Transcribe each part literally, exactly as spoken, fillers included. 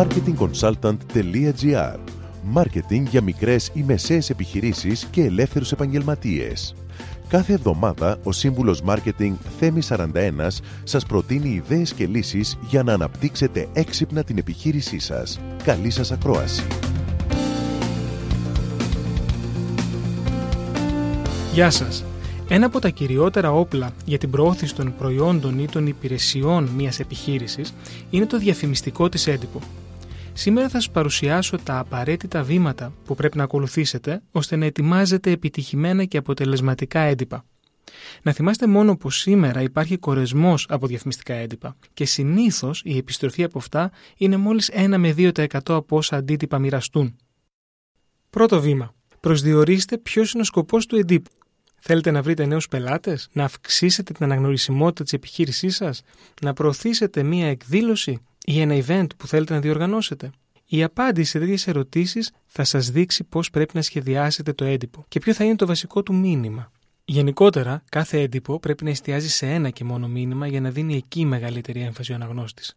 marketing consultant τελεία τζι άρ. Μάρκετινγκ για μικρές ή μεσαίες επιχειρήσεις και ελεύθερους επαγγελματίες. Κάθε εβδομάδα ο σύμβουλος Μάρκετινγκ Θέμης σαράντα ένα σας προτείνει ιδέες και λύσεις για να αναπτύξετε έξυπνα την επιχείρησή σας. Καλή σας ακρόαση! Γεια σας! Ένα από τα κυριότερα όπλα για την προώθηση των προϊόντων ή των υπηρεσιών μιας επιχείρησης είναι το διαφημιστικό της έντυπο. Σήμερα θα σας παρουσιάσω τα απαραίτητα βήματα που πρέπει να ακολουθήσετε ώστε να ετοιμάζετε επιτυχημένα και αποτελεσματικά έντυπα. Να θυμάστε μόνο πως σήμερα υπάρχει κορεσμός από διαφημιστικά έντυπα και συνήθως η επιστροφή από αυτά είναι μόλις ένα με δύο τοις εκατό από όσα αντίτυπα μοιραστούν. Πρώτο βήμα. Προσδιορίστε ποιος είναι ο σκοπός του εντύπου. Θέλετε να βρείτε νέους πελάτες, να αυξήσετε την αναγνωρισιμότητα της επιχείρησής σας, να προωθήσετε μία εκδήλωση ή ένα event που θέλετε να διοργανώσετε. Η απάντηση σε τέτοιες ερωτήσεις θα σας δείξει πώς πρέπει να σχεδιάσετε το έντυπο και ποιο θα είναι το βασικό του μήνυμα. Γενικότερα, κάθε έντυπο πρέπει να εστιάζει σε ένα και μόνο μήνυμα για να δίνει εκεί μεγαλύτερη έμφαση ο αναγνώστης.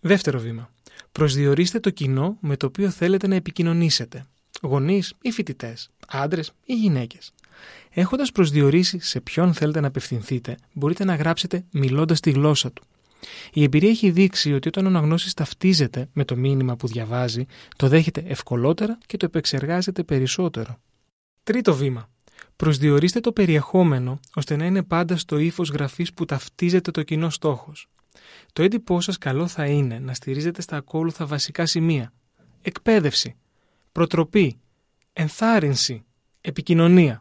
Δεύτερο βήμα. Προσδιορίστε το κοινό με το οποίο θέλετε να επικοινωνήσετε. Γονείς ή φοιτητές, άντρες ή γυναίκες. Έχοντας προσδιορίσει σε ποιον θέλετε να απευθυνθείτε, μπορείτε να γράψετε μιλώντας τη γλώσσα του. Η εμπειρία έχει δείξει ότι όταν ο αναγνώστης ταυτίζεται με το μήνυμα που διαβάζει, το δέχεται ευκολότερα και το επεξεργάζεται περισσότερο. Τρίτο βήμα. Προσδιορίστε το περιεχόμενο ώστε να είναι πάντα στο ύφος γραφής που ταυτίζεται το κοινό στόχος. Το έντυπό σας καλό θα είναι να στηρίζεται στα ακόλουθα βασικά σημεία: εκπαίδευση, προτροπή, ενθάρρυνση, επικοινωνία.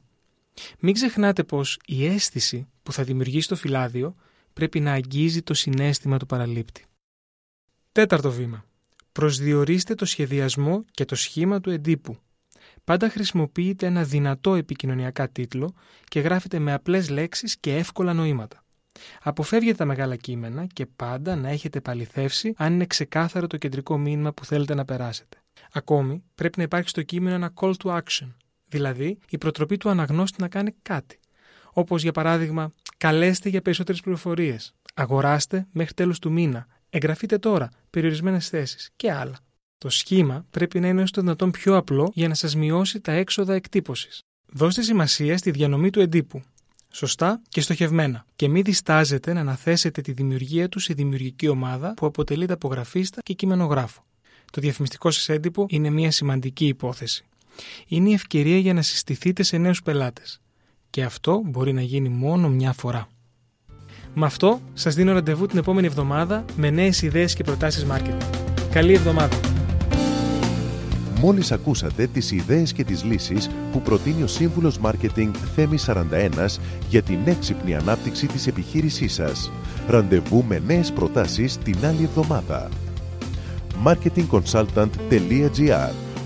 Μην ξεχνάτε πως η αίσθηση που θα δημιουργήσει το φυλάδιο πρέπει να αγγίζει το συναίσθημα του παραλήπτη. Τέταρτο βήμα. Προσδιορίστε το σχεδιασμό και το σχήμα του εντύπου. Πάντα χρησιμοποιείτε ένα δυνατό επικοινωνιακά τίτλο και γράφετε με απλές λέξεις και εύκολα νοήματα. Αποφεύγετε τα μεγάλα κείμενα και πάντα να έχετε επαληθεύσει αν είναι ξεκάθαρο το κεντρικό μήνυμα που θέλετε να περάσετε. Ακόμη, πρέπει να υπάρχει στο κείμενο ένα call to action, δηλαδή η προτροπή του αναγνώστη να κάνει κάτι. Όπως για παράδειγμα, καλέστε για περισσότερες πληροφορίες, αγοράστε μέχρι τέλος του μήνα, εγγραφείτε τώρα, περιορισμένες θέσεις και άλλα. Το σχήμα πρέπει να είναι όσο το δυνατόν πιο απλό για να σας μειώσει τα έξοδα εκτύπωσης. Δώστε σημασία στη διανομή του εντύπου, σωστά και στοχευμένα, και μην διστάζετε να αναθέσετε τη δημιουργία του σε δημιουργική ομάδα που αποτελείται από γραφίστα και κειμενογράφο. Το διαφημιστικό σας έντυπο είναι μια σημαντική υπόθεση. Είναι η ευκαιρία για να συστηθείτε σε νέους πελάτες. Και αυτό μπορεί να γίνει μόνο μια φορά. Με αυτό σας δίνω ραντεβού την επόμενη εβδομάδα με νέες ιδέες και προτάσεις marketing. Καλή εβδομάδα! Μόλις ακούσατε τις ιδέες και τις λύσεις που προτείνει ο σύμβουλος Μάρκετινγκ Θέμης σαράντα ένα για την έξυπνη ανάπτυξη της επιχείρησής σας. Ραντεβού με νέες προτάσεις την άλλη εβδομάδα. marketing consultant τελεία τζι άρ.